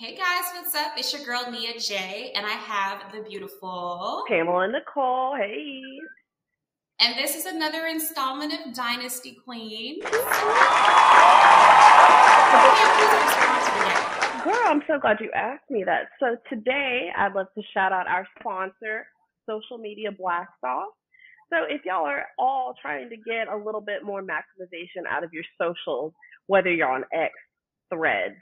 Hey guys, what's up? It's your girl Nia J, and I have the beautiful Pamela Nicole. Hey. And this is another installment of Dynasty Queens. Pam, who's our sponsor today? Girl, I'm so glad you asked me that. So today, I'd love to shout out our sponsor, Social Media Blast Off. So if y'all are all trying to get a little bit more maximization out of your socials, whether you're on X, Threads,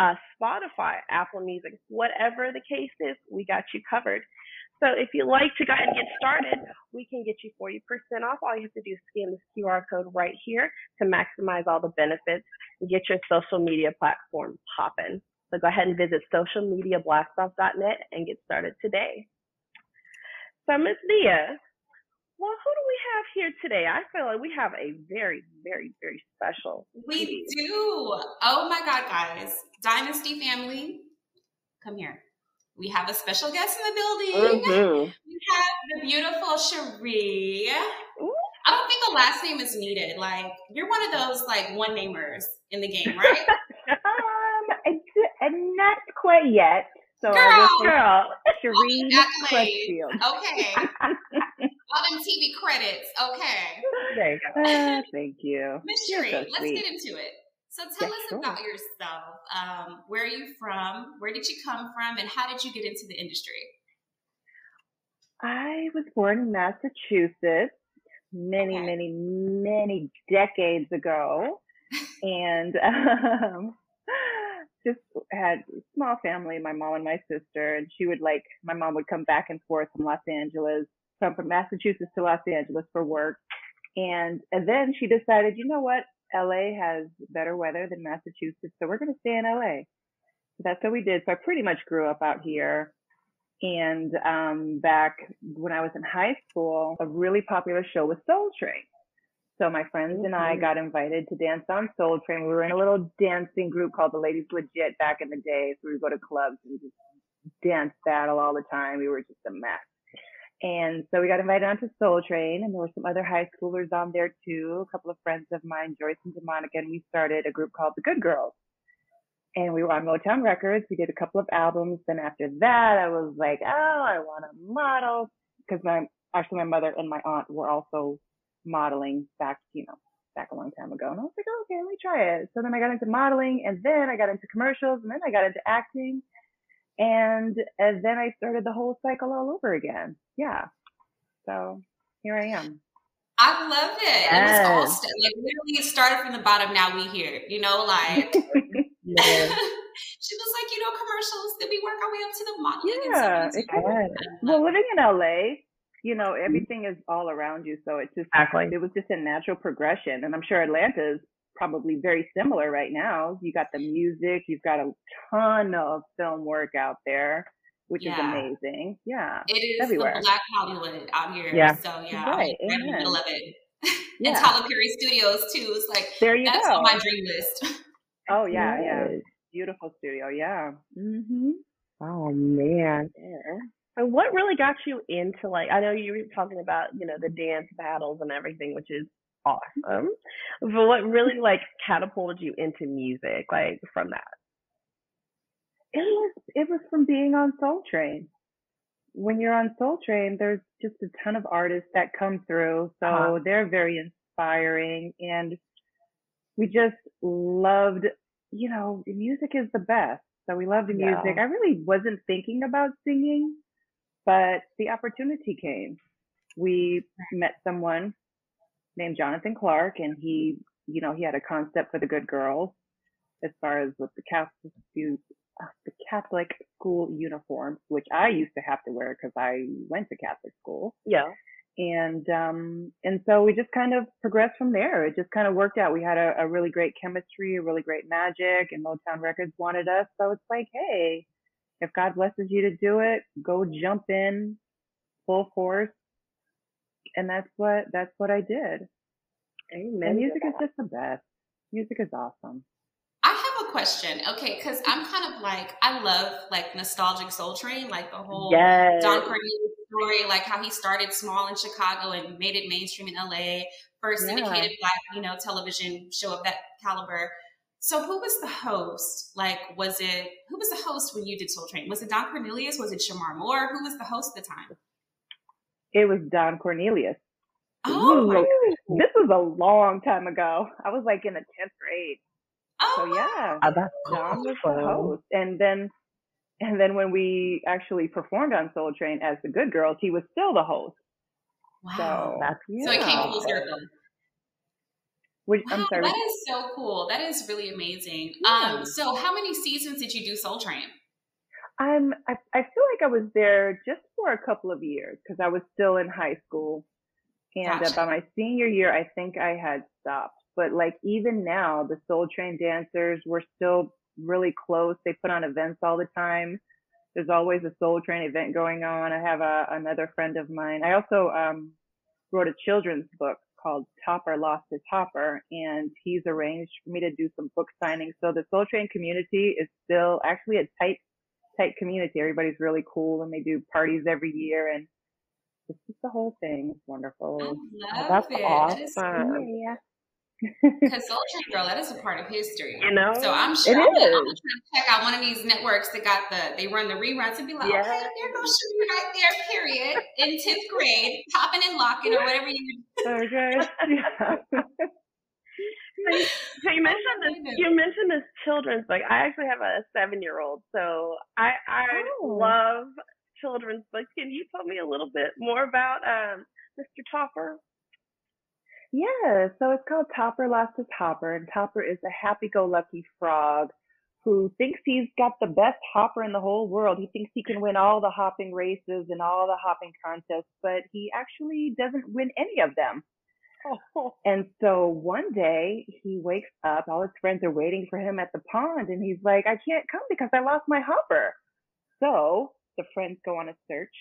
Spotify, Apple Music, whatever the case is, we got you covered. So if you'd like to go ahead and get started, we can get you 40% off. All you have to do is scan this QR code right here to maximize all the benefits and get your social media platform popping. So go ahead and visit socialmediablastoff.net and get started today. So Ms. Nia, well, who do we have here today? I feel like we have a very, very, very special. We do. Oh my God, guys. Dynasty family, come here. We have a special guest in the building. Mm-hmm. We have the beautiful Shireen. Ooh. I don't think a last name is needed. Like, you're one of those, like, one-namers in the game, right? I'm not quite yet. So girl, Shireen Crutchfield. Okay. All them TV credits. Okay. There you go. Thank you. Miss Shireen, so let's get into it. So tell us about yourself. Where are you from? Where did you come from? And how did you get into the industry? I was born in Massachusetts many decades ago. And just had a small family, my mom and my sister. And she would my mom would come back and forth from Los Angeles, from Massachusetts to Los Angeles for work. And then she decided, you know what? LA has better weather than Massachusetts, so we're going to stay in LA. So that's what we did. So I pretty much grew up out here. And back when I was in high school, a really popular show was Soul Train. So my friends and I got invited to dance on Soul Train. We were in a little dancing group called the Ladies Legit back in the day. So we would go to clubs and just dance battle all the time. We were just a mess. And so we got invited onto Soul Train, and there were some other high schoolers on there too. A couple of friends of mine, Joyce and DeMonica, and we started a group called The Good Girls. And we were on Motown Records. We did a couple of albums. Then after that, I was like, oh, I want to model. Because my mother and my aunt were also modeling back a long time ago. And I was like, oh, okay, let me try it. So then I got into modeling, and then I got into commercials, and then I got into acting. And then I started the whole cycle all over again. Yeah. So here I am. I love it. Yes. It was awesome. Like, literally started from the bottom. Now we here, She was like, commercials, then we work our way up to the modeling. Yeah, and well, living in LA, everything is all around you. So it's just, it was just a natural progression. And I'm sure Atlanta is probably very similar right now. You got the music, you've got a ton of film work out there, which is amazing. Yeah. It is everywhere. The Black Hollywood out here. Yeah. So yeah, right. I'm in the middle of it. Yeah. And Tyler Perry Studios too. It's like, there you go. On my dream list. Oh yeah, yeah. Beautiful studio, yeah. Mm-hmm. Oh man. Yeah. And what really got you into I know you were talking about, the dance battles and everything, which is awesome, but what really catapulted you into music from that? It was from being on Soul Train. When you're on Soul Train, there's just a ton of artists that come through, so they're very inspiring, and we just loved, music is the best, so we loved music. I really wasn't thinking about singing, but the opportunity came. We met someone named Jonathan Clark, and he, he had a concept for the Good Girls as far as with the Catholic school uniforms, which I used to have to wear because I went to Catholic school. Yeah. And so we just kind of progressed from there. It just kind of worked out. We had a really great chemistry, a really great magic, and Motown Records wanted us. So it's like, hey, if God blesses you to do it, go jump in full force. And that's what I did. Amen. And music is just the best. Music is awesome. I have a question, okay? Because I'm kind of I love nostalgic Soul Train, the whole Don Cornelius story, how he started small in Chicago and made it mainstream in LA, first syndicated Black television show of that caliber. So who was the host? Like, who was the host when you did Soul Train? Was it Don Cornelius? Was it Shamar Moore? Who was the host at the time? It was Don Cornelius. Oh, my God. This was a long time ago. I was like in the 10th grade. Oh, so yeah, that's cool. Don was the host. And then when we actually performed on Soul Train as the Good Girls, he was still the host. Wow. So, so it came full circle. Wow, that is so cool. That is really amazing. Yeah. So how many seasons did you do Soul Train? I feel like I was there just for a couple of years because I was still in high school. And by my senior year, I think I had stopped. But like even now, the Soul Train dancers were still really close. They put on events all the time. There's always a Soul Train event going on. I have another friend of mine. I also wrote a children's book called Topper Lost His Topper, and he's arranged for me to do some book signings. So the Soul Train community is still actually a tight community. Everybody's really cool, and they do parties every year, and it's just the whole thing. It's wonderful. I love it. Awesome. That is cool. Yeah. Because Soul Train, girl, that is a part of history. You know, so I'm sure I'm gonna check out one of these networks that they run the reruns and be like, yeah. Okay, there goes Shireen right there. Period. In 10th grade, popping and locking or whatever you do. Okay. Yeah. So you mentioned this children's book. I actually have a 7-year-old, so I love children's books. Can you tell me a little bit more about Mr. Topper? Yeah, so it's called Topper Lost His Hopper, and Topper is a happy-go-lucky frog who thinks he's got the best hopper in the whole world. He thinks he can win all the hopping races and all the hopping contests, but he actually doesn't win any of them. Oh. And so one day he wakes up, all his friends are waiting for him at the pond, and he's like, I can't come because I lost my hopper. So the friends go on a search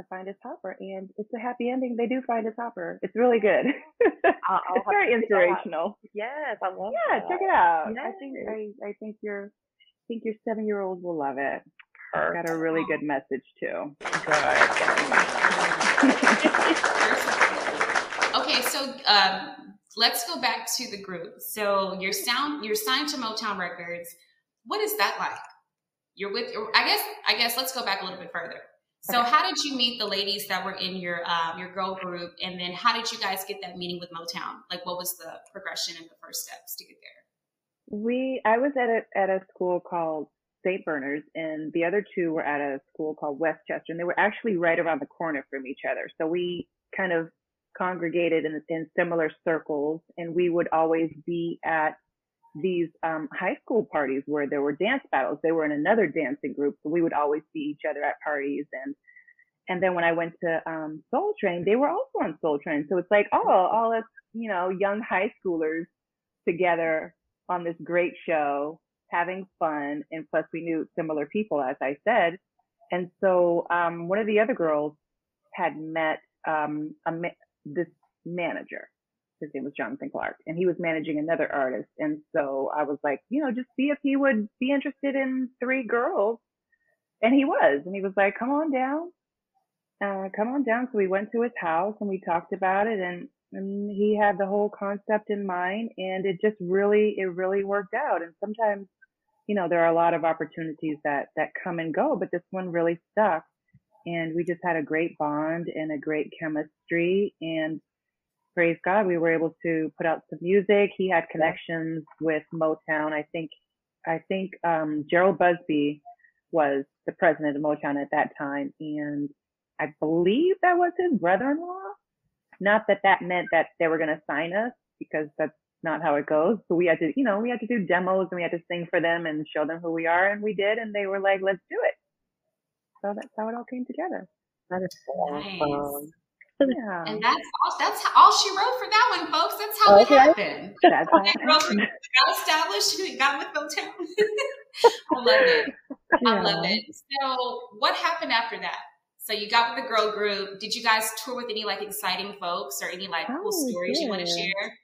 to find his hopper, and it's a happy ending. They do find his hopper. It's really good. It's very inspirational. Yes, I love it. Yeah, check it out. Yes. I think your 7-year-old will love it. Perfect. It's got a really good message too. Good. Okay, so let's go back to the group. So you're signed to Motown Records. What is that like? You're with. I guess let's go back a little bit further. So how did you meet the ladies that were in your girl group? And then how did you guys get that meeting with Motown? Like, what was the progression and the first steps to get there? I was at a school called St. Berners, and the other two were at a school called Westchester, and they were actually right around the corner from each other. So we kind of congregated in similar circles, and we would always be at these high school parties where there were dance battles. They were in another dancing group, so we would always see each other at parties. And then when I went to Soul Train, they were also on Soul Train. So it's like, oh, all us, you know, young high schoolers together on this great show, having fun. And plus we knew similar people, as I said. And so one of the other girls had met this manager. His name was Jonathan Clark, and he was managing another artist. And so I was like, you know, just see if he would be interested in 3 girls. And he was. And he was like, come on down. Come on down. So we went to his house and we talked about it, and he had the whole concept in mind, and it just really, it really worked out. And sometimes, you know, there are a lot of opportunities that come and go, but this one really stuck. And we just had a great bond and a great chemistry, and praise God, we were able to put out some music. He had connections with Motown. I think Gerald Busby was the president of Motown at that time, and I believe that was his brother-in-law. Not that that meant that they were going to sign us, because that's not how it goes. So we had to do demos, and we had to sing for them and show them who we are, and we did, and they were like, "Let's do it." So that's how it all came together. That is awesome. Nice. Yeah. And that's all she wrote for that one, folks. That's how it happened. That's how it happened. Got established and got with Motown. I love it. Yeah. I love it. So what happened after that? So you got with the girl group. Did you guys tour with any like exciting folks or any like cool stories you want to share?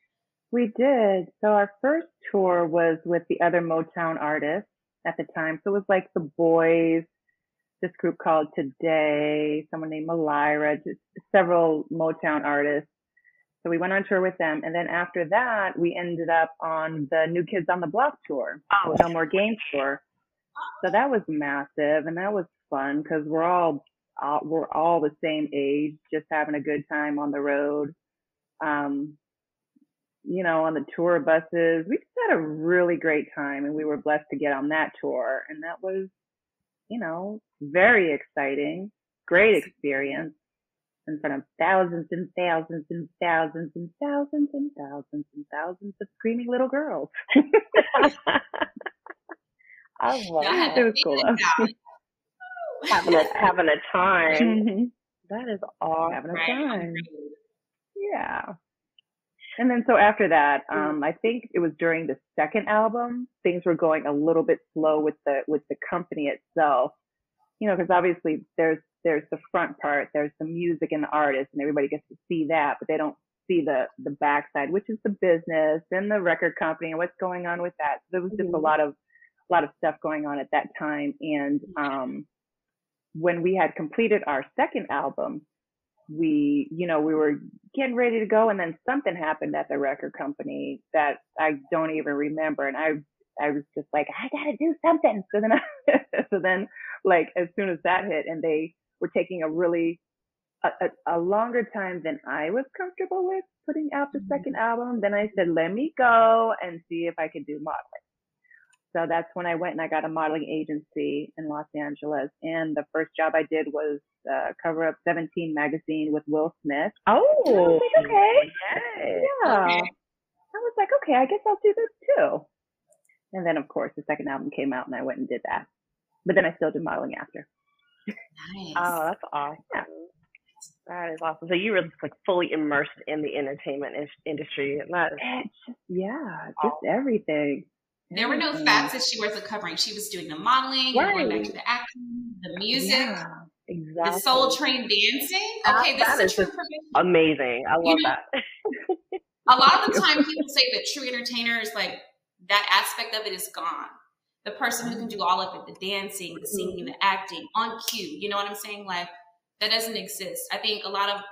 We did. So our first tour was with the other Motown artists at the time. So it was like the boys, this group called Today, someone named Malira, just several Motown artists. So we went on tour with them. And then after that, we ended up on the New Kids on the Block tour, the Elmore Games tour. So that was massive. And that was fun because we're all the same age, just having a good time on the road. You know, on the tour buses, we just had a really great time, and we were blessed to get on that tour. And that was, you know, very exciting, great experience in front of thousands and thousands and thousands and thousands and thousands and thousands of screaming little girls. I love it. It was cool. Having a time. Mm-hmm. That is all. Having a time. Yeah. And then so after that, I think it was during the second album, things were going a little bit slow with the company itself, you know, because obviously there's the front part, there's the music and the artist, and everybody gets to see that, but they don't see the backside, which is the business and the record company and what's going on with that. So there was just a lot of stuff going on at that time. And when we had completed our second album, we, you know, we were getting ready to go, and then something happened at the record company that I don't even remember. And I was just like, I gotta do something. So then, like, as soon as that hit, and they were taking a really a longer time than I was comfortable with putting out the second album, then I said, let me go and see if I could do modeling. So that's when I went and I got a modeling agency in Los Angeles. And the first job I did was cover up 17 magazine with Will Smith. Oh, I was like, okay. Yes. Yeah. Okay. I was like, okay, I guess I'll do this too. And then, of course, the second album came out and I went and did that. But then I still did modeling after. Nice. Oh, that's awesome. Yeah. That is awesome. So you were just like fully immersed in the entertainment industry. And that is just everything. There were no facets she wasn't covering. She was doing the modeling, going back to the acting, the music, the Soul Train dancing. Okay, this is a true profession. Amazing. I love that. A lot of the time people say that true entertainers, like, that aspect of it is gone. The person who can do all of it, the dancing, the singing, the acting, on cue, you know what I'm saying? Like, that doesn't exist. I think a lot of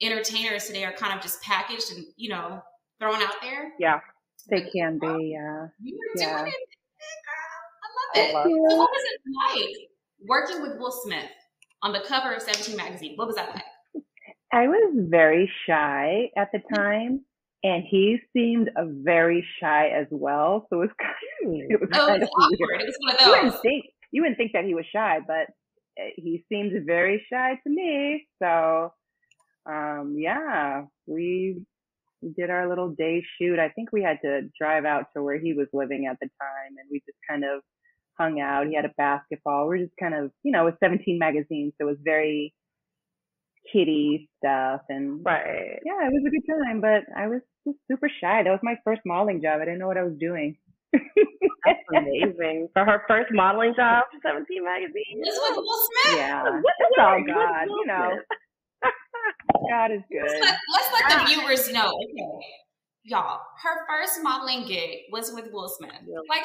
entertainers today are kind of just packaged and, you know, thrown out there. Yeah. They can be, yeah. You were doing it, girl. I love it. So what was it like working with Will Smith on the cover of 17 magazine? What was that like? I was very shy at the time, and he seemed very shy as well. So it was kind of awkward. It was one of those. You wouldn't think that he was shy, but he seemed very shy to me. So, we did our little day shoot. I think we had to drive out to where he was living at the time, and we just kind of hung out. He had a basketball. We're just kind of, you know, with 17 magazines, so it was very kiddie stuff. And yeah, it was a good time, but I was just super shy. That was my first modeling job. I didn't know what I was doing. That's amazing. For her first modeling job, 17 magazines. This was Will Smith. Yeah. Oh, God, you know. God is good. Let's let the viewers know. Okay, y'all, her first modeling gig was with Will Smith. Yep. Like,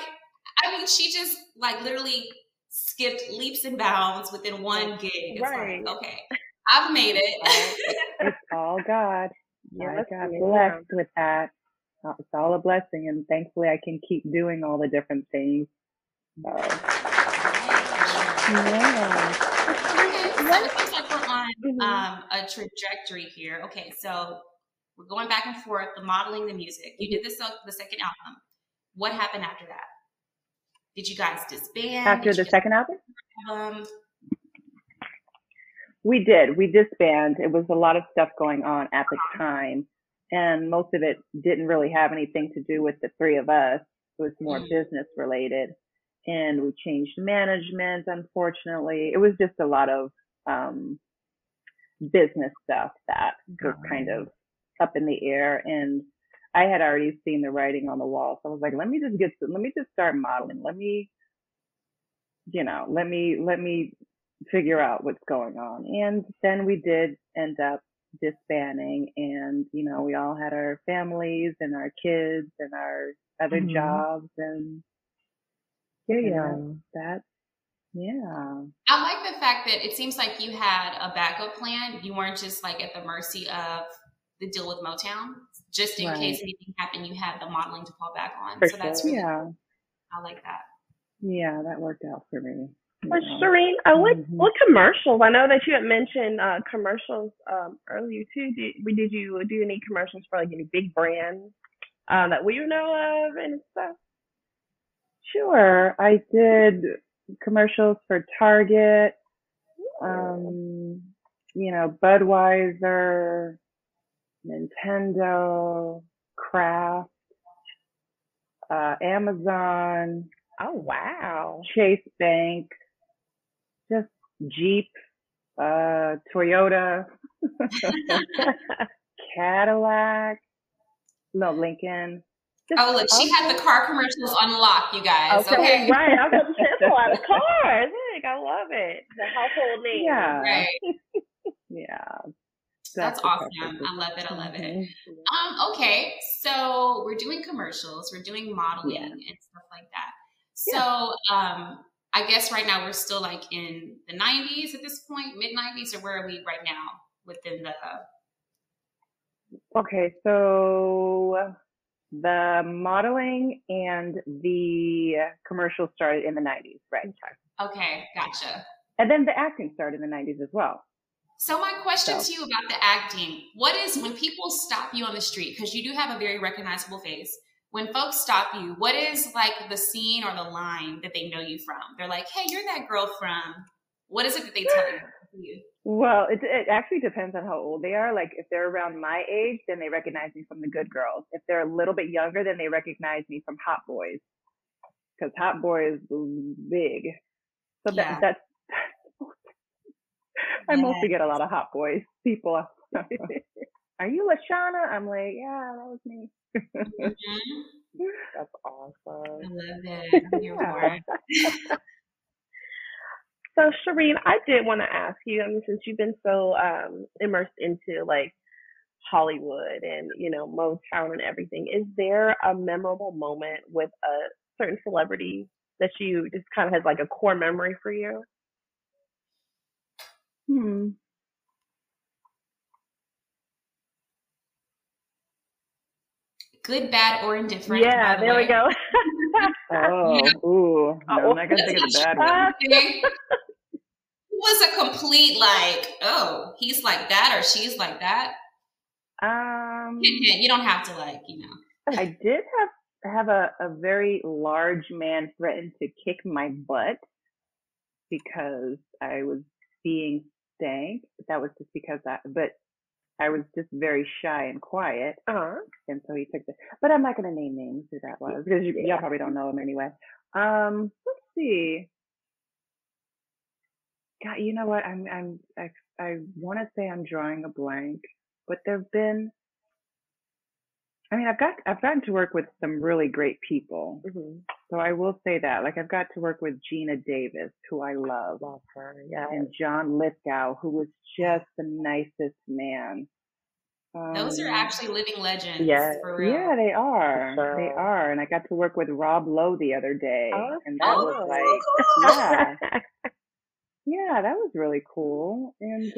I mean, she just like literally skipped leaps and bounds within one gig. It's like, okay, I've made it. It's all God. I got blessed with that. It's all a blessing, and thankfully, I can keep doing all the different things. So. Yeah. A trajectory here. Okay, so we're going back and forth, the modeling, the music. You did this the second album. What happened after that? Did you guys disband? After the second album? We did. We disbanded. It was a lot of stuff going on at the time, and most of it didn't really have anything to do with the three of us. It was more business related, and we changed management, unfortunately. It was just a lot of business stuff that was kind of up in the air, and I had already seen the writing on the wall, so I was like, let me just start modeling, let me figure out what's going on. And then we did end up disbanding, and you know, we all had our families and our kids and our other jobs, and yeah. I like the fact that it seems like you had a backup plan. You weren't just like at the mercy of the deal with Motown, just in case anything happened, you have the modeling to fall back on. For so that's really, I like that. Yeah, that worked out for me. Well, Shireen, what commercials? I know that you had mentioned commercials earlier too. Did you do any commercials for like any big brands that we know of and stuff? Sure, I did commercials for Target, Budweiser, Nintendo, Kraft, Amazon. Oh wow! Chase Bank, just Jeep, Toyota, Cadillac, no Lincoln. Just, oh look, she had the car commercials on lock, you guys. Okay, right? I was a lot of cars. Like, I love it. The household name. Yeah. Right. Yeah. That's awesome. I love it. I love it. Okay, so we're doing commercials. We're doing modeling and stuff like that. So I guess right now we're still like in the 90s at this point, mid-90s, or where are we right now within the... Okay, so the modeling and the commercials started in the 90s, right? Okay, gotcha. And then the acting started in the 90s as well. So my question to you about the acting, what is when people stop you on the street, because you do have a very recognizable face, when folks stop you, what is like the scene or the line that they know you from? They're like, hey, you're that girl from, what is it that they tell you? Well, it actually depends on how old they are. Like if they're around my age, then they recognize me from The Good Girls. If they're a little bit younger, then they recognize me from Hot Boys, because Hot Boys was big. So that's, I mostly get a lot of Hot Boys people. Are you Lashana? I'm like, yeah, that was me. Mm-hmm. That's awesome. I love it. You're right. So, Shireen, I did want to ask you, I mean, since you've been so immersed into like Hollywood and, you know, Motown and everything, is there a memorable moment with a certain celebrity that you just kind of has like a core memory for you? Good, bad, or indifferent. Yeah, there we go. Ooh. No, I'm not going to think of the bad one. It was a complete, like, oh, he's like that or she's like that. You don't have to, like, you know. I did have a very large man threaten to kick my butt because I was being stank. That was just because I was just very shy and quiet. And so he took the, but I'm not going to name names who that was because y'all probably don't know him anyway. Let's see. God, you know what? I want to say I'm drawing a blank, but there've been, I mean, I've gotten to work with some really great people. Mm-hmm. So I will say that, like, I've got to work with Gina Davis, who I love. Love her, yeah. And John Lithgow, who was just the nicest man. Those are actually living legends, for real. Yeah, they are. Sure. They are. And I got to work with Rob Lowe the other day. Oh, and that was like, yeah, that was really cool. And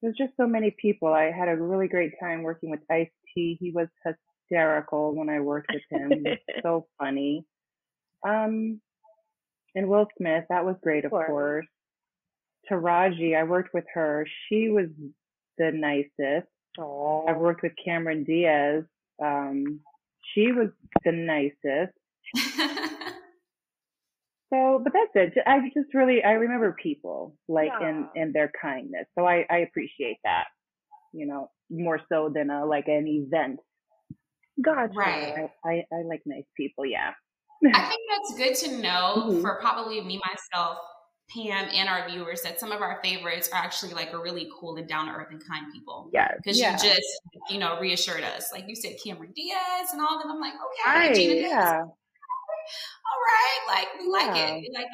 there's just so many people. I had a really great time working with Ice-T. He was hysterical when I worked with him. So funny. And Will Smith, that was great, of course. Taraji, I worked with her. She was the nicest. Aww. I've worked with Cameron Diaz. She was the nicest. So, but that's it. I remember people, like, and their kindness. So I appreciate that, you know, more so than like an event. Gotcha. Right. I like nice people, yeah. I think that's good to know for probably me, myself, Pam, and our viewers, that some of our favorites are actually like really cool and down to earth and kind people. Yeah. Because you just, you know, reassured us. Like you said, Cameron Diaz and all that. I'm like, okay, right, Gina Diaz. All right, like we like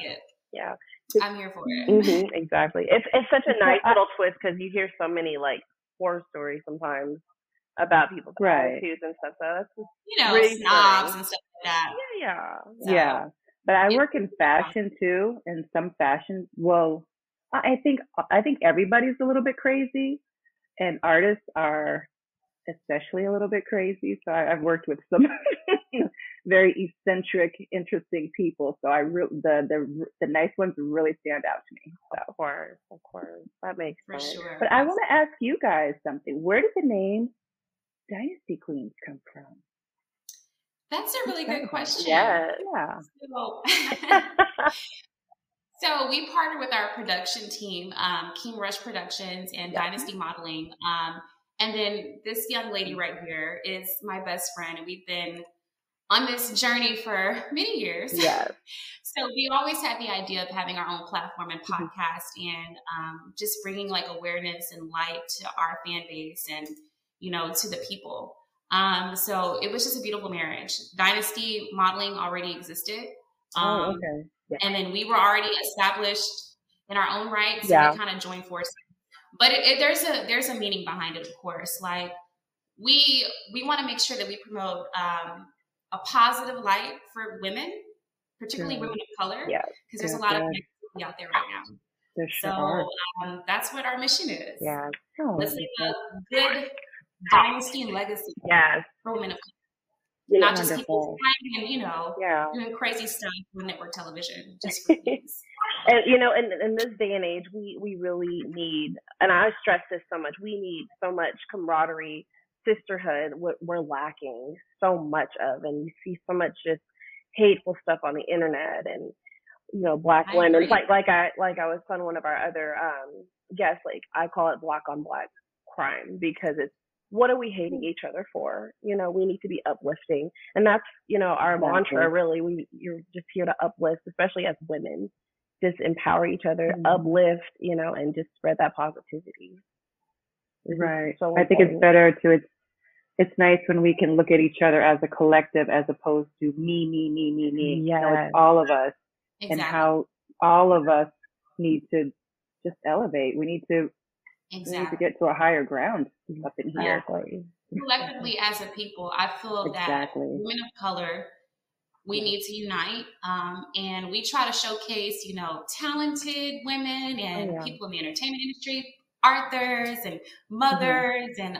it. Yeah, I'm here for it. Mm-hmm, exactly. It's such a nice little twist because you hear so many like horror stories sometimes about people's attitudes and stuff. So that's just really snobs and stuff like that. Yeah. But I work in fashion too, and some fashion. Well, I think everybody's a little bit crazy, and artists are especially a little bit crazy. So I've worked with some very eccentric, interesting people. So the nice ones really stand out to me. So. Of course, that makes sense. Sure. But I want to ask you guys something. Where did the name Dynasty Queens come from? That's a really good question. Yeah. So we partnered with our production team, King Rush Productions and Dynasty Modeling. And then this young lady right here is my best friend, and we've been on this journey for many years. Yes. So we always had the idea of having our own platform and podcast, and just bringing like awareness and light to our fan base and, you know, to the people. So it was just a beautiful marriage. Dynasty Modeling already existed. Okay. Yeah. And then we were already established in our own right. So we kind of joined forces. But there's a meaning behind it, of course. Like we want to make sure that we promote a positive light for women, particularly women of color, because there's a lot of people out there right now. There sure are. That's what our mission is. Yeah. Oh, let's leave a good dynasty and legacy for women of color. You're not wonderful. Just people finding, you know, doing crazy stuff on network television. Just for things. And, you know, in this day and age, we really need, and I stress this so much, we need so much camaraderie, sisterhood, what we're lacking so much of. And you see so much just hateful stuff on the internet and, you know, Black women. Like I was telling one of our other guests, like I call it Black on Black crime, because it's, what are we hating each other for? You know, we need to be uplifting. And that's, you know, our mantra, really. You're just here to uplift, especially as women. Just empower each other, uplift, you know, and just spread that positivity. Right. So I think it's better to, it's nice when we can look at each other as a collective as opposed to me, me, me, me, me. Yes. You know, it's all of us. Exactly. And how all of us need to just elevate. We need to we need to get to a higher ground up in here. Exactly. Collectively as a people, I feel that women of color, we need to unite, and we try to showcase, you know, talented women and people in the entertainment industry, authors and mothers and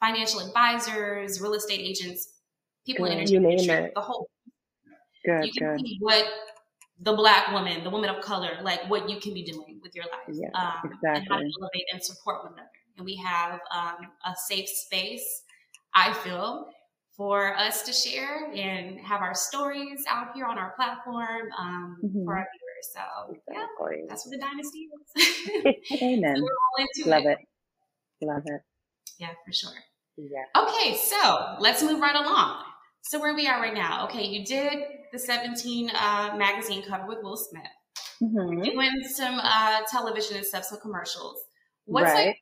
financial advisors, real estate agents, people in the entertainment industry, the whole. You can see what the Black woman, the woman of color, like what you can be doing with your life, and how to elevate and support one another. And we have a safe space, I feel, for us to share and have our stories out here on our platform for our viewers. So that's what the dynasty is. Amen. So we're all into Love it. Yeah, for sure. Yeah. Okay, so let's move right along. So where we are right now. Okay, you did the 17 magazine cover with Will Smith. Mm-hmm. You went some television and stuff, some commercials. What's like...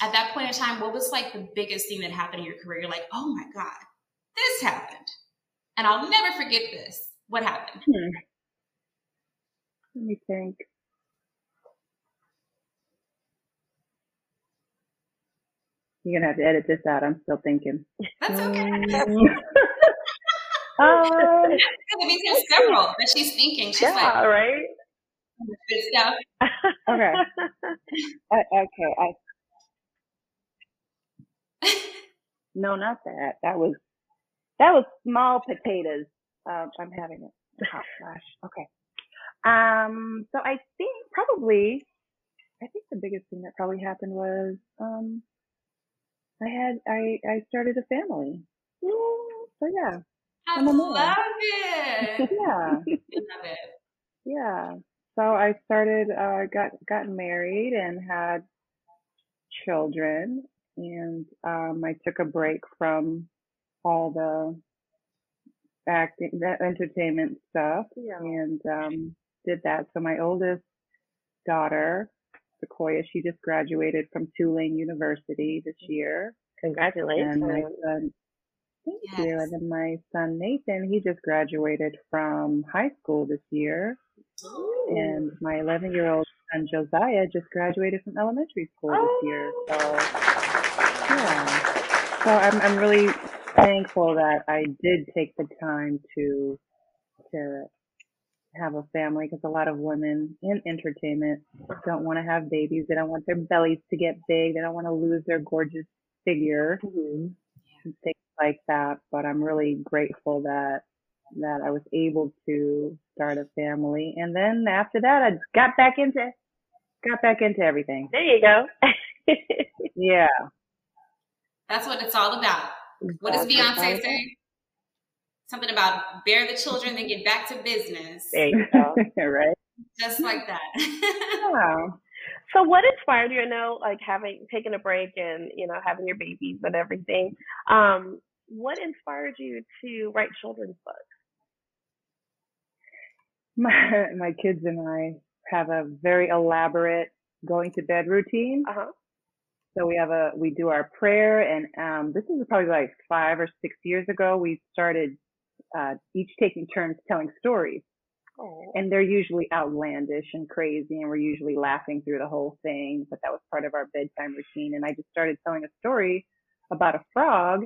at that point in time, what was like the biggest thing that happened in your career? You're like, oh my God, this happened. And I'll never forget this. What happened? Let me think. You're going to have to edit this out. I'm still thinking. That's okay. There's several that she's thinking. She's like, all right. Good stuff. Okay. No, not that. That was small potatoes. I'm having a hot flash. Okay. So I think the biggest thing that probably happened was I started a family. So yeah. I love it. Yeah. So I started got married and had children. And I took a break from all the acting, that entertainment stuff, and did that. So my oldest daughter, Sequoia, she just graduated from Tulane University this year. Congratulations! And my son, thank you. And then my son Nathan, he just graduated from high school this year. Ooh. And my 11-year-old son Josiah just graduated from elementary school this year. So I'm really thankful that I did take the time to have a family, because a lot of women in entertainment don't want to have babies. They don't want their bellies to get big. They don't want to lose their gorgeous figure, mm-hmm. and things like that. But I'm really grateful that I was able to start a family. And then after that, I got back into everything. There you go. Yeah. That's what it's all about. Exactly. What does Beyonce say? Something about bear the children, then get back to business. There you go. Right? Just like that. Wow. So what inspired you? I know, like, having taken a break and, you know, having your babies and everything. What inspired you to write children's books? My kids and I have a very elaborate going to bed routine. Uh-huh. So we do our prayer, and this is probably like 5 or 6 years ago. We started each taking turns telling stories. Oh. And they're usually outlandish and crazy, and we're usually laughing through the whole thing. But that was part of our bedtime routine. And I just started telling a story about a frog.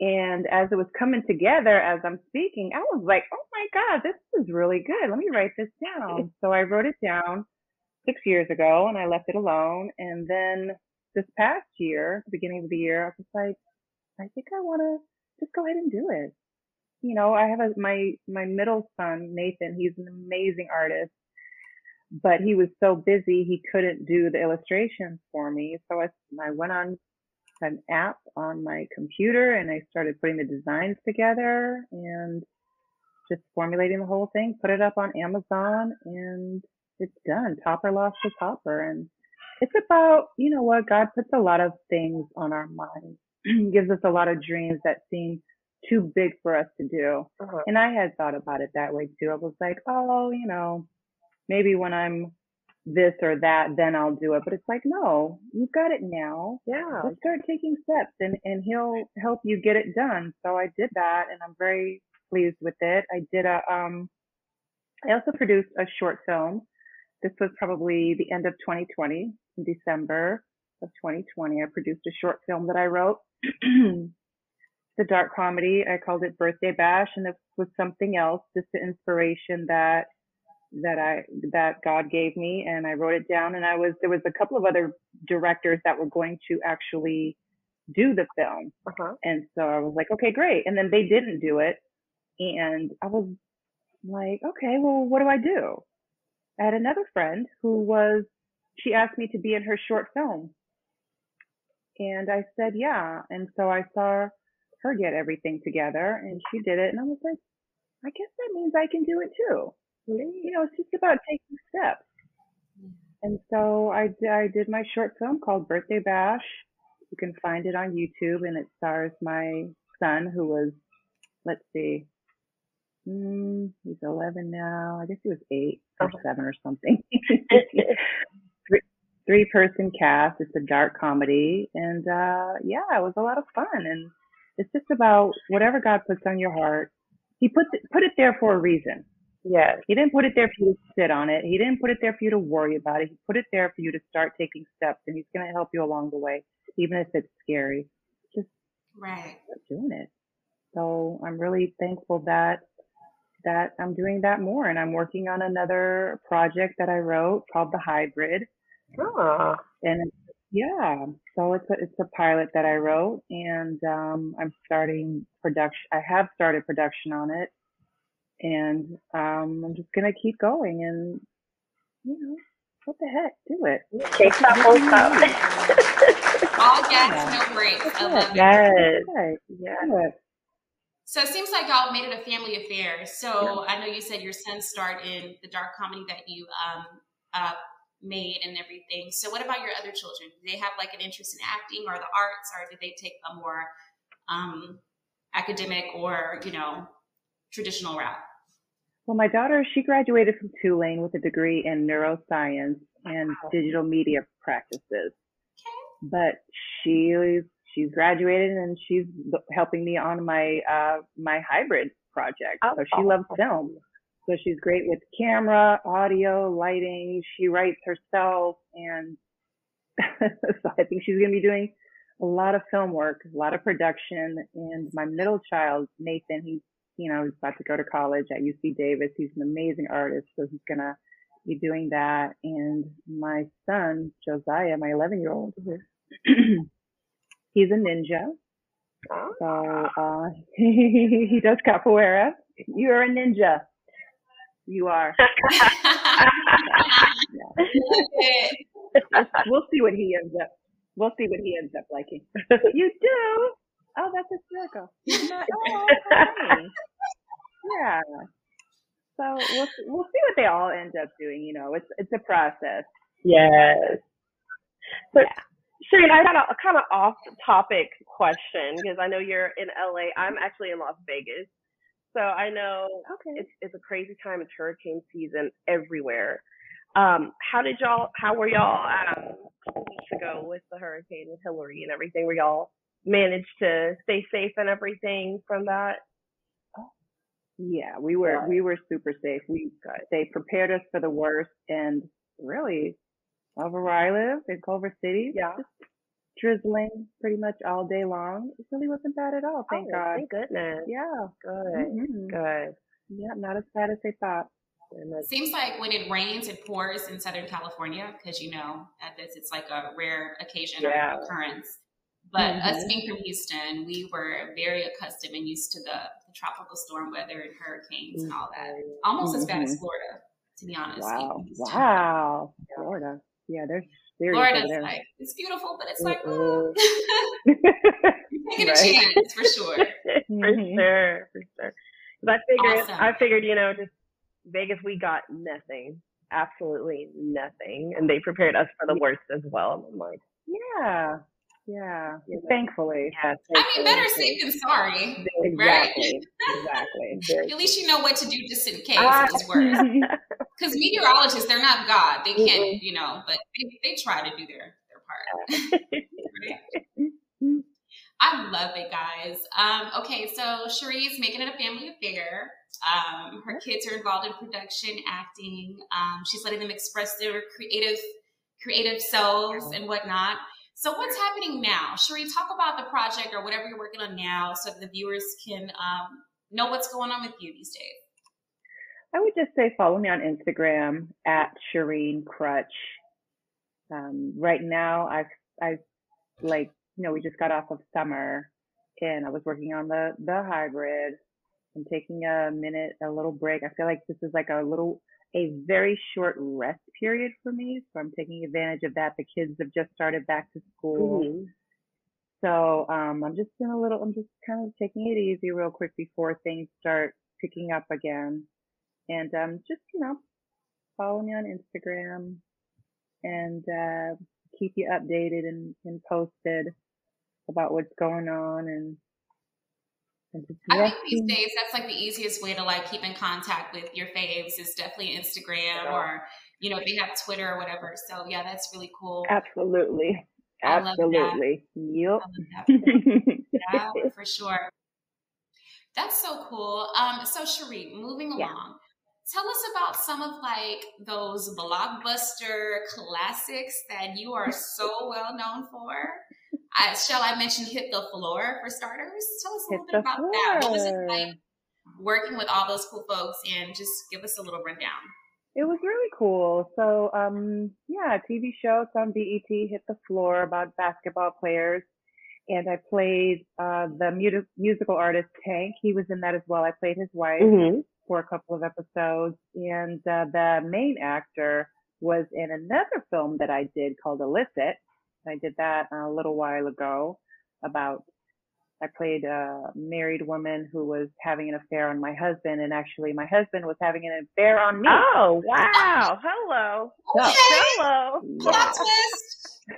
And as it was coming together, as I'm speaking, I was like, oh my God, this is really good. Let me write this down. So I wrote it down 6 years ago, and I left it alone. And then this past year, beginning of the year, I was just like, I think I want to just go ahead and do it. You know, I have my middle son, Nathan. He's an amazing artist, but he was so busy, he couldn't do the illustrations for me. So I went on an app on my computer, and I started putting the designs together and just formulating the whole thing, put it up on Amazon, and it's done. Topper Lost His Topper. And it's about, you know what, God puts a lot of things on our minds. He gives us a lot of dreams that seem too big for us to do. Uh-huh. And I had thought about it that way too. I was like, oh, you know, maybe when I'm this or that, then I'll do it. But it's like, no, you've got it now. Yeah. Let's start taking steps, and he'll help you get it done. So I did that, and I'm very pleased with it. I did I also produced a short film. This was probably the end of 2020, in December of 2020. I produced a short film that I wrote. The dark comedy. I called it Birthday Bash, and it was something else, just the inspiration that God gave me, and I wrote it down. And there was a couple of other directors that were going to actually do the film, uh-huh. and so I was like, okay, great. And then they didn't do it, and I was like, okay, well, what do I do? I had another friend she asked me to be in her short film, and I said, yeah. And so I saw her get everything together, and she did it, and I was like, I guess that means I can do it too. You know, it's just about taking steps. And so I did my short film called Birthday Bash. You can find it on YouTube, and it stars my son, who was, let's see, he's 11 now. I guess he was 8 or 7 or something. Three-person cast. It's a dark comedy. And, yeah, it was a lot of fun. And it's just about whatever God puts on your heart. He put it there for a reason. Yes. He didn't put it there for you to sit on it. He didn't put it there for you to worry about it. He put it there for you to start taking steps, and he's going to help you along the way, even if it's scary. Just start doing it. So I'm really thankful that I'm doing that more, and I'm working on another project that I wrote called The Hybrid. Oh. And yeah, so it's a pilot that I wrote, and I'm starting production. I have started production on it. And I'm just going to keep going, and, you know, what the heck, do it. Take that whole cup. All gas, no breaks. I love it. Yes. So it seems like y'all made it a family affair. So yeah. I know you said your son starred in the dark comedy that you made and everything. So what about your other children? Do they have, like, an interest in acting or the arts, or do they take a more academic or, you know, traditional route? Well, my daughter, she graduated from Tulane with a degree in neuroscience and digital media practices. Okay. But she's graduated, and she's helping me on my hybrid project. Oh, so she loves film. So she's great with camera, audio, lighting. She writes herself, and so I think she's going to be doing a lot of film work, a lot of production. And my middle child, Nathan, he's you know, he's about to go to college at UC Davis. He's an amazing artist, so he's going to be doing that. And my son, Josiah, my 11-year-old, he's a ninja. So he does capoeira. You are a ninja. You are. We'll see what he ends up. We'll see what he ends up liking. You do? Oh, that's hysterical. Oh, okay. Yeah. So we'll see what they all end up doing. You know, it's a process. Yes. But yeah. Shireen, I got a kind of off-topic question because I know you're in LA. I'm actually in Las Vegas, so I know it's a crazy time. It's hurricane season everywhere. How were y'all 2 weeks ago with the hurricane with Hillary and everything? Were y'all managed to stay safe and everything from that? Yeah, we were super safe. They prepared us for the worst, and really over where I live in Culver City, just drizzling pretty much all day long. It really wasn't bad at all. Thank God. Thank goodness. Yeah. Good. Mm-hmm. Good. Yeah, not as bad as they thought. Seems like when it rains, it pours in Southern California because, you know, at this, it's like a rare occasion or occurrence. But us being from Houston, we were very accustomed and used to the tropical storm weather and hurricanes and all that. Almost as bad as Florida, to be honest. Wow. Florida. Yeah, Florida's like, it's beautiful, but it's like, oh. You're taking a chance, for sure. For sure. But I figured, you know, just Vegas, we got nothing. Absolutely nothing. And they prepared us for the worst as well. I'm like, yeah. Thankfully. Yeah, thankfully. I mean, better safe than sorry. Exactly. Right? Exactly. At least you know what to do just in case it is worse. Because meteorologists, they're not God. They can't, you know, but they try to do their part. Right? I love it, guys. Okay, so Shireen's making it a family affair. Her kids are involved in production, acting. She's letting them express their creative selves and whatnot. So what's happening now? Shireen, talk about the project or whatever you're working on now so that the viewers can know what's going on with you these days. I would just say follow me on Instagram at Shireen Crutch. Right now, we just got off of summer and I was working on the hybrid. I'm taking a little break. I feel like this is like a very short rest period for me. So I'm taking advantage of that. The kids have just started back to school. Mm-hmm. So I'm just kind of taking it easy real quick before things start picking up again. And just, you know, follow me on Instagram and keep you updated and posted about what's going on. And I think these days that's like the easiest way to like keep in contact with your faves is definitely Instagram or, you know, if they have Twitter or whatever. So yeah, that's really cool. Absolutely. Absolutely. Yep. I love that. Yeah, for sure. That's so cool. So Shireen, moving along. Tell us about some of like those blockbuster classics that you are so well known for. Shall I mention Hit the Floor for starters? Tell us a little bit about that. What was it like working with all those cool folks and just give us a little rundown? It was really cool. So a TV show. It's on BET, Hit the Floor, about basketball players. And I played the musical artist Tank. He was in that as well. I played his wife. Mm-hmm. For a couple of episodes, and the main actor was in another film that I did called Illicit. I did that a little while ago. I played a married woman who was having an affair on my husband, and actually my husband was having an affair on me. Oh wow! Hello, okay. Hello.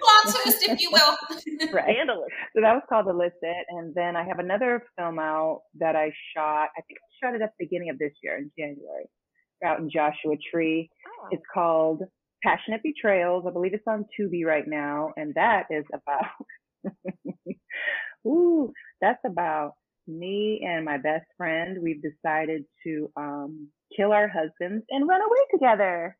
Plot twist, if you will. Right. Scandalous. So that was called Illicit, and then I have another film out that I shot. I think I shot it at the beginning of this year in January, out in Joshua Tree. Oh. It's called Passionate Betrayals. I believe it's on Tubi right now, and that is about. Ooh, that's about me and my best friend. We've decided to kill our husbands and run away together.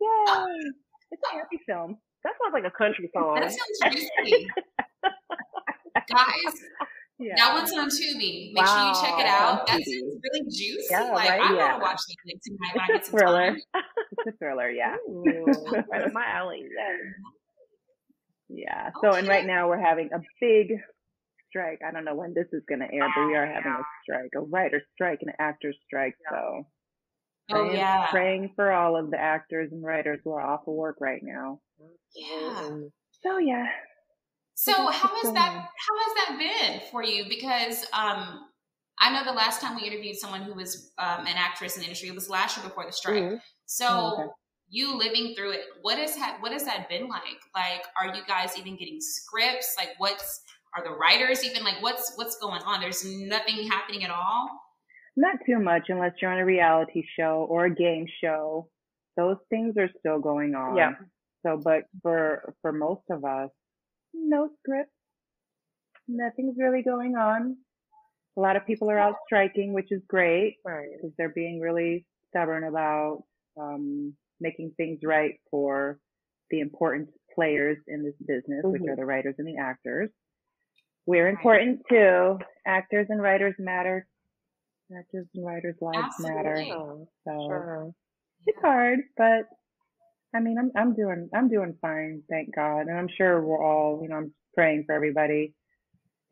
Yay! It's a happy film. That sounds like a country song. That sounds risky. Guys, Yeah. That one's on Tubi. Make sure you check it out. That's really juicy. Yeah, like right? I want to watch Netflix in my life. It's a thriller. It's a thriller, yeah. Ooh, right up my alley. Yeah. So and right now we're having a big strike. I don't know when this is going to air, but we are having a strike, a writer's strike and an actor's strike. So praying for all of the actors and writers who are off of work right now. Yeah. So yeah. So how has that been for you? Because I know the last time we interviewed someone who was an actress in the industry, it was last year before the strike. Mm-hmm. So you living through it, what has that been like? Like, are you guys even getting scripts? Like, are the writers even like what's going on? There's nothing happening at all. Not too much, unless you're on a reality show or a game show. Those things are still going on. Yeah. So, but for most of us, no scripts. Nothing's really going on. A lot of people are out striking, which is great, because they're being really stubborn about making things right for the important players in this business, mm-hmm. which are the writers and the actors. We're important too. Actors and writers matter. Actors and writers' lives matter. It's hard, but I mean, I'm doing fine, thank God. And I'm sure we're all, you know, I'm praying for everybody.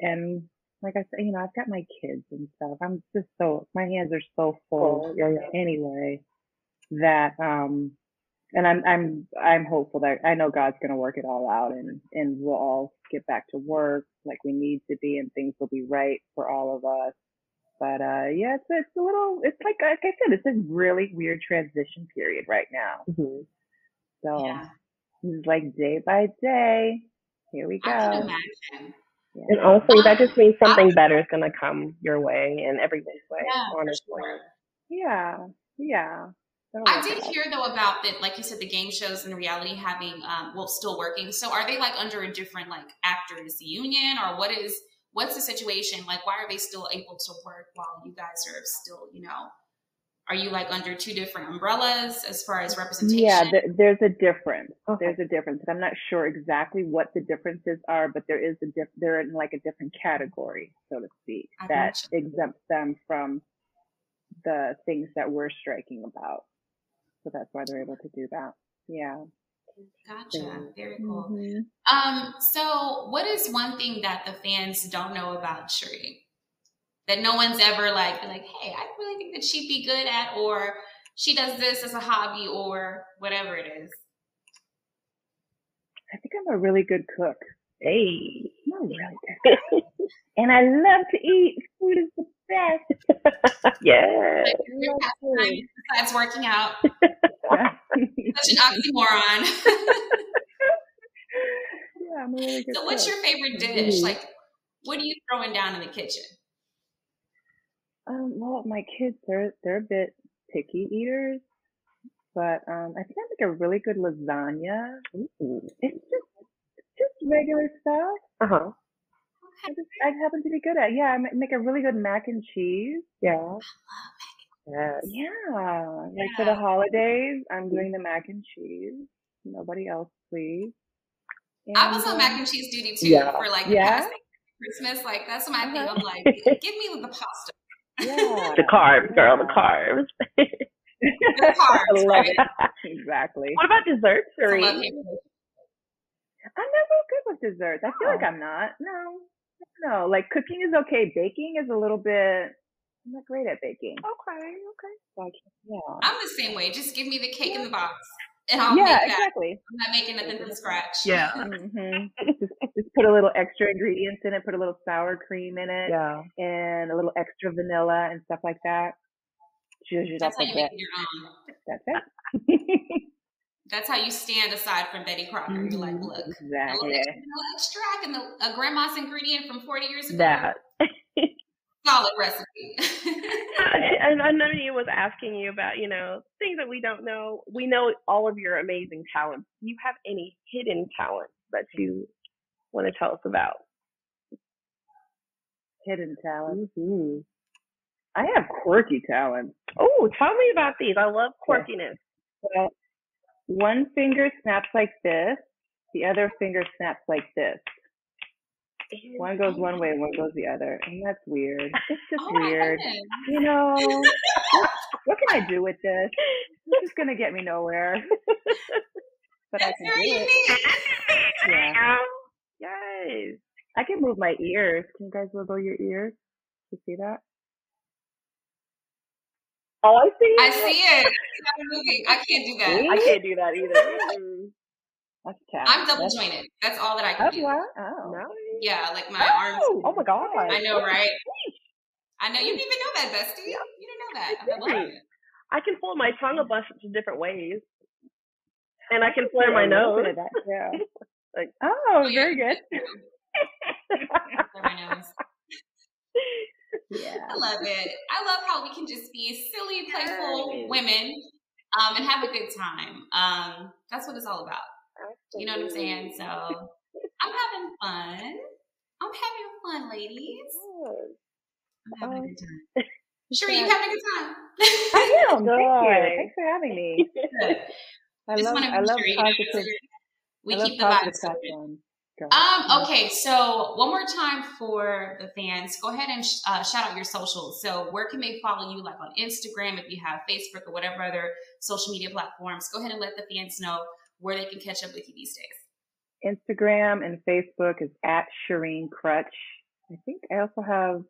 And like I said, you know, I've got my kids and stuff. I'm just my hands are so full anyway that, and I'm hopeful that I know God's going to work it all out and we'll all get back to work like we need to be and things will be right for all of us. But, yeah, it's like I said, it's a really weird transition period right now. Mm-hmm. So it's like day by day. Here we go. Yeah. And honestly, that just means something better is going to come your way and everybody's way, honestly. Sure. Yeah. Yeah. I did hear though about that, like you said, the game shows and reality having, still working. So are they like under a different like actors union or what's the situation? Like, why are they still able to work while you guys are still, you know, are you like under two different umbrellas as far as representation? Yeah, there's a difference. Okay. There's a difference. I'm not sure exactly what the differences are, but there is they're in like a different category, so to speak, that exempts them from the things that we're striking about. So that's why they're able to do that. Yeah. Gotcha. Very cool. Mm-hmm. So what is one thing that the fans don't know about Shireen? That no one's ever like, hey, I really think that she'd be good at, or she does this as a hobby or whatever it is. I think I'm a really good cook. Hey, I'm a really good cook. And I love to eat. Food is the best. Yes. Besides working out. Such an oxymoron. Yeah, I'm a really good cook. So what's your favorite dish? Like, what are you throwing down in the kitchen? Well, my kids, they're a bit picky eaters, but, I think I make a really good lasagna. Ooh. It's just regular stuff. Uh-huh. I happen to be good at, I make a really good mac and cheese. Yeah. I love mac and cheese. Yeah. Like for the holidays, I'm doing the mac and cheese. Nobody else, please. And, I was on mac and cheese duty too for like the past Christmas. Like that's my thing. I'm like, give me the pasta. Yeah. The carbs, girl, the carbs. The carbs, right? Exactly. What about desserts, Shireen? I'm not real good with desserts. I feel like I'm not. No. Like cooking is okay. Baking is a little bit. I'm not great at baking. Okay. Like, I'm the same way. Just give me the cake in the box, and I'll make that. Exactly. I'm not making nothing from scratch. Yeah. Mm-hmm. Just put a little extra ingredients in it, put a little sour cream in it, and a little extra vanilla and stuff like that. That's how you make it your own. That's it. That's how you stand aside from Betty Crocker. Mm-hmm. You're like, look, exactly. A little extract and a grandma's ingredient from 40 years ago. That. Solid recipe. And I know Nia was asking you about, you know, things that we don't know. We know all of your amazing talents. Do you have any hidden talents that you want to tell us about? Hidden talents. Mm-hmm. I have quirky talents. Oh, tell me about these. I love quirkiness. Well, one finger snaps like this. The other finger snaps like this. One goes one way, one goes the other, and that's weird. It's just weird, you know. What can I do with this? This is gonna get me nowhere. But that's I can do it. Yeah. Yes, I can move my ears. Can you guys wiggle your ears? You see that? Oh, I see it. I see it. I'm moving. I can't do that. I can't do that either. That's tough. I'm double jointed. That's all that I can do. Wow. Oh, nice. Yeah, like my arms. Oh my god! I know, right? I know. You didn't even know that, bestie. Yeah. You didn't know that. I'm loving it. I can fold my tongue a bunch of different ways, and I can flare my nose. Yeah. Like, oh, very good. Flare my nose. Yeah. I love it. I love how we can just be silly, playful women and have a good time. That's what it's all about. Absolutely. You know what I'm saying? So I'm having fun. I'm having fun, ladies. I'm having a good time. Shireen, you having a good time? I am. Thank you. Thanks for having me. I love positive. We keep the vibes. Okay, so one more time for the fans, go ahead and shout out your socials. So where can they follow you, like on Instagram, if you have Facebook or whatever other social media platforms? Go ahead and let the fans know where they can catch up with you these days. Instagram and Facebook is at Shireen Crutch. I think I also have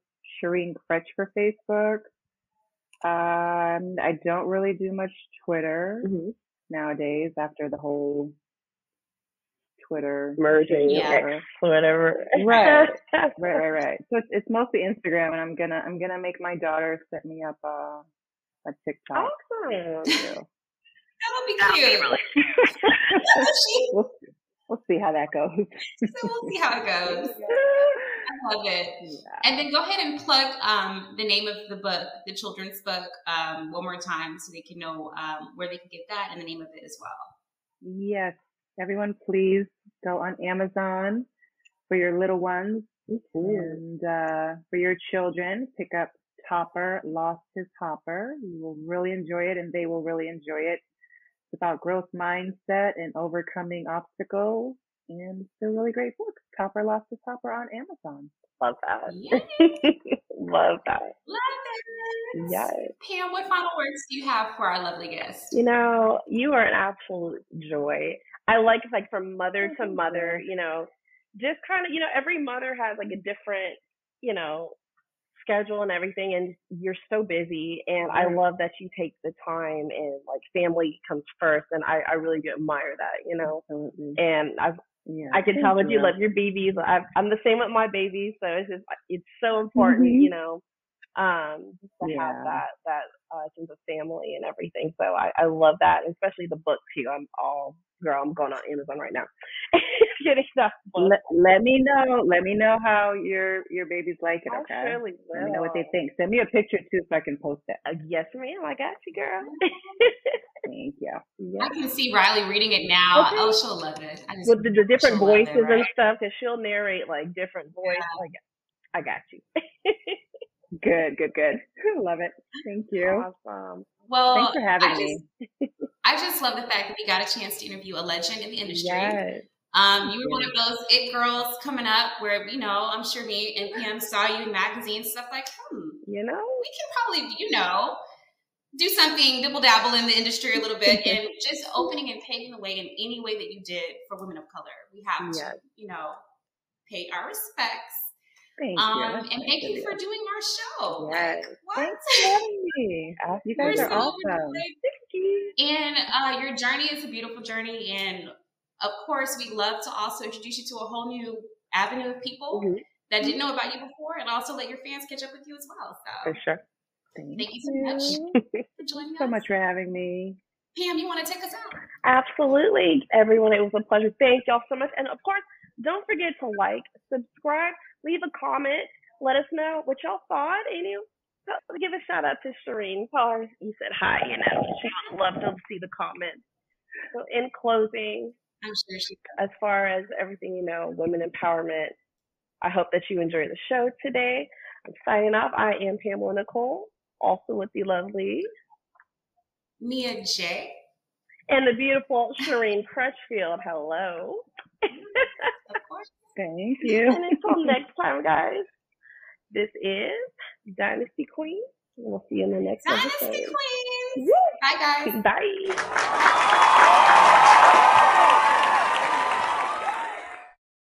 Shireen Crutch for Facebook. I don't really do much Twitter nowadays after the whole Twitter merging, whatever. Right. So it's mostly Instagram, and I'm gonna make my daughter set me up a TikTok. Awesome. That'll be cute. We'll see how that goes. So we'll see how it goes. I love it. Yeah. And then go ahead and plug the name of the book, the children's book, one more time, so they can know where they can get that and the name of it as well. Yes. Everyone, please go on Amazon for your little ones and for your children. Pick up Topper Lost His Topper. You will really enjoy it, and they will really enjoy it. It's about growth mindset and overcoming obstacles, and it's a really great book. Topper Lost His Topper on Amazon. Love that. Yes. Love that. Love it. Yes. Pam, what final words do you have for our lovely guest? You know, you are an absolute joy. I like from mother to mother, you know, just kind of, you know, every mother has like a different, you know, schedule and everything. And you're so busy. And I love that you take the time and like family comes first. And I really do admire that, you know, and I can tell that you love your babies. I'm the same with my babies. So it's just, it's so important, you know, to have that sense of family and everything. So I love that, especially the book too. I'm going on Amazon right now. Let me know how your babies like it. Okay. I surely will. Let me know what they think. Send me a picture too, so I can post it. Yes, ma'am. I got you, girl. Thank you. Yes. I can see Riley reading it now. Okay. Oh, she'll love it. With the different voices and stuff, because she'll narrate like different voices. Yeah. I got you. Good. Love it. Thank you. Awesome. Well, thanks for having me. I just love the fact that we got a chance to interview a legend in the industry. Yes. You were one of those it girls coming up where, you know, I'm sure me and Pam saw you in magazines, stuff like, you know, we can probably, you know, do something, dibble dabble in the industry a little bit and just opening and paving the way in any way that you did for women of color. We have to, you know, pay our respects. Thank you. And thank you for doing our show. Yes. Like, what? Thanks for having me. You guys are awesome. And your journey is a beautiful journey. And of course, we love to also introduce you to a whole new avenue of people that didn't know about you before, and also let your fans catch up with you as well. So. For sure. Thank you so much for joining us. So much for having me. Pam, you want to take us out? Absolutely. Everyone, it was a pleasure. Thank y'all so much. And of course, don't forget to like, subscribe, leave a comment. Let us know what y'all thought. And give a shout out to Shireen. Tell her you said hi, you know. She would love to see the comments. So in closing, I'm sure she does. As far as everything, you know, women empowerment, I hope that you enjoy the show today. I'm signing off. I am Pamela Nicole, also with the lovely Nia J. And the beautiful Shireen Crutchfield. Hello. Of course. Thank you. And until next time, guys, this is Dynasty Queens. We'll see you in the next episode. Dynasty Queens! Woo! Bye, guys. Bye.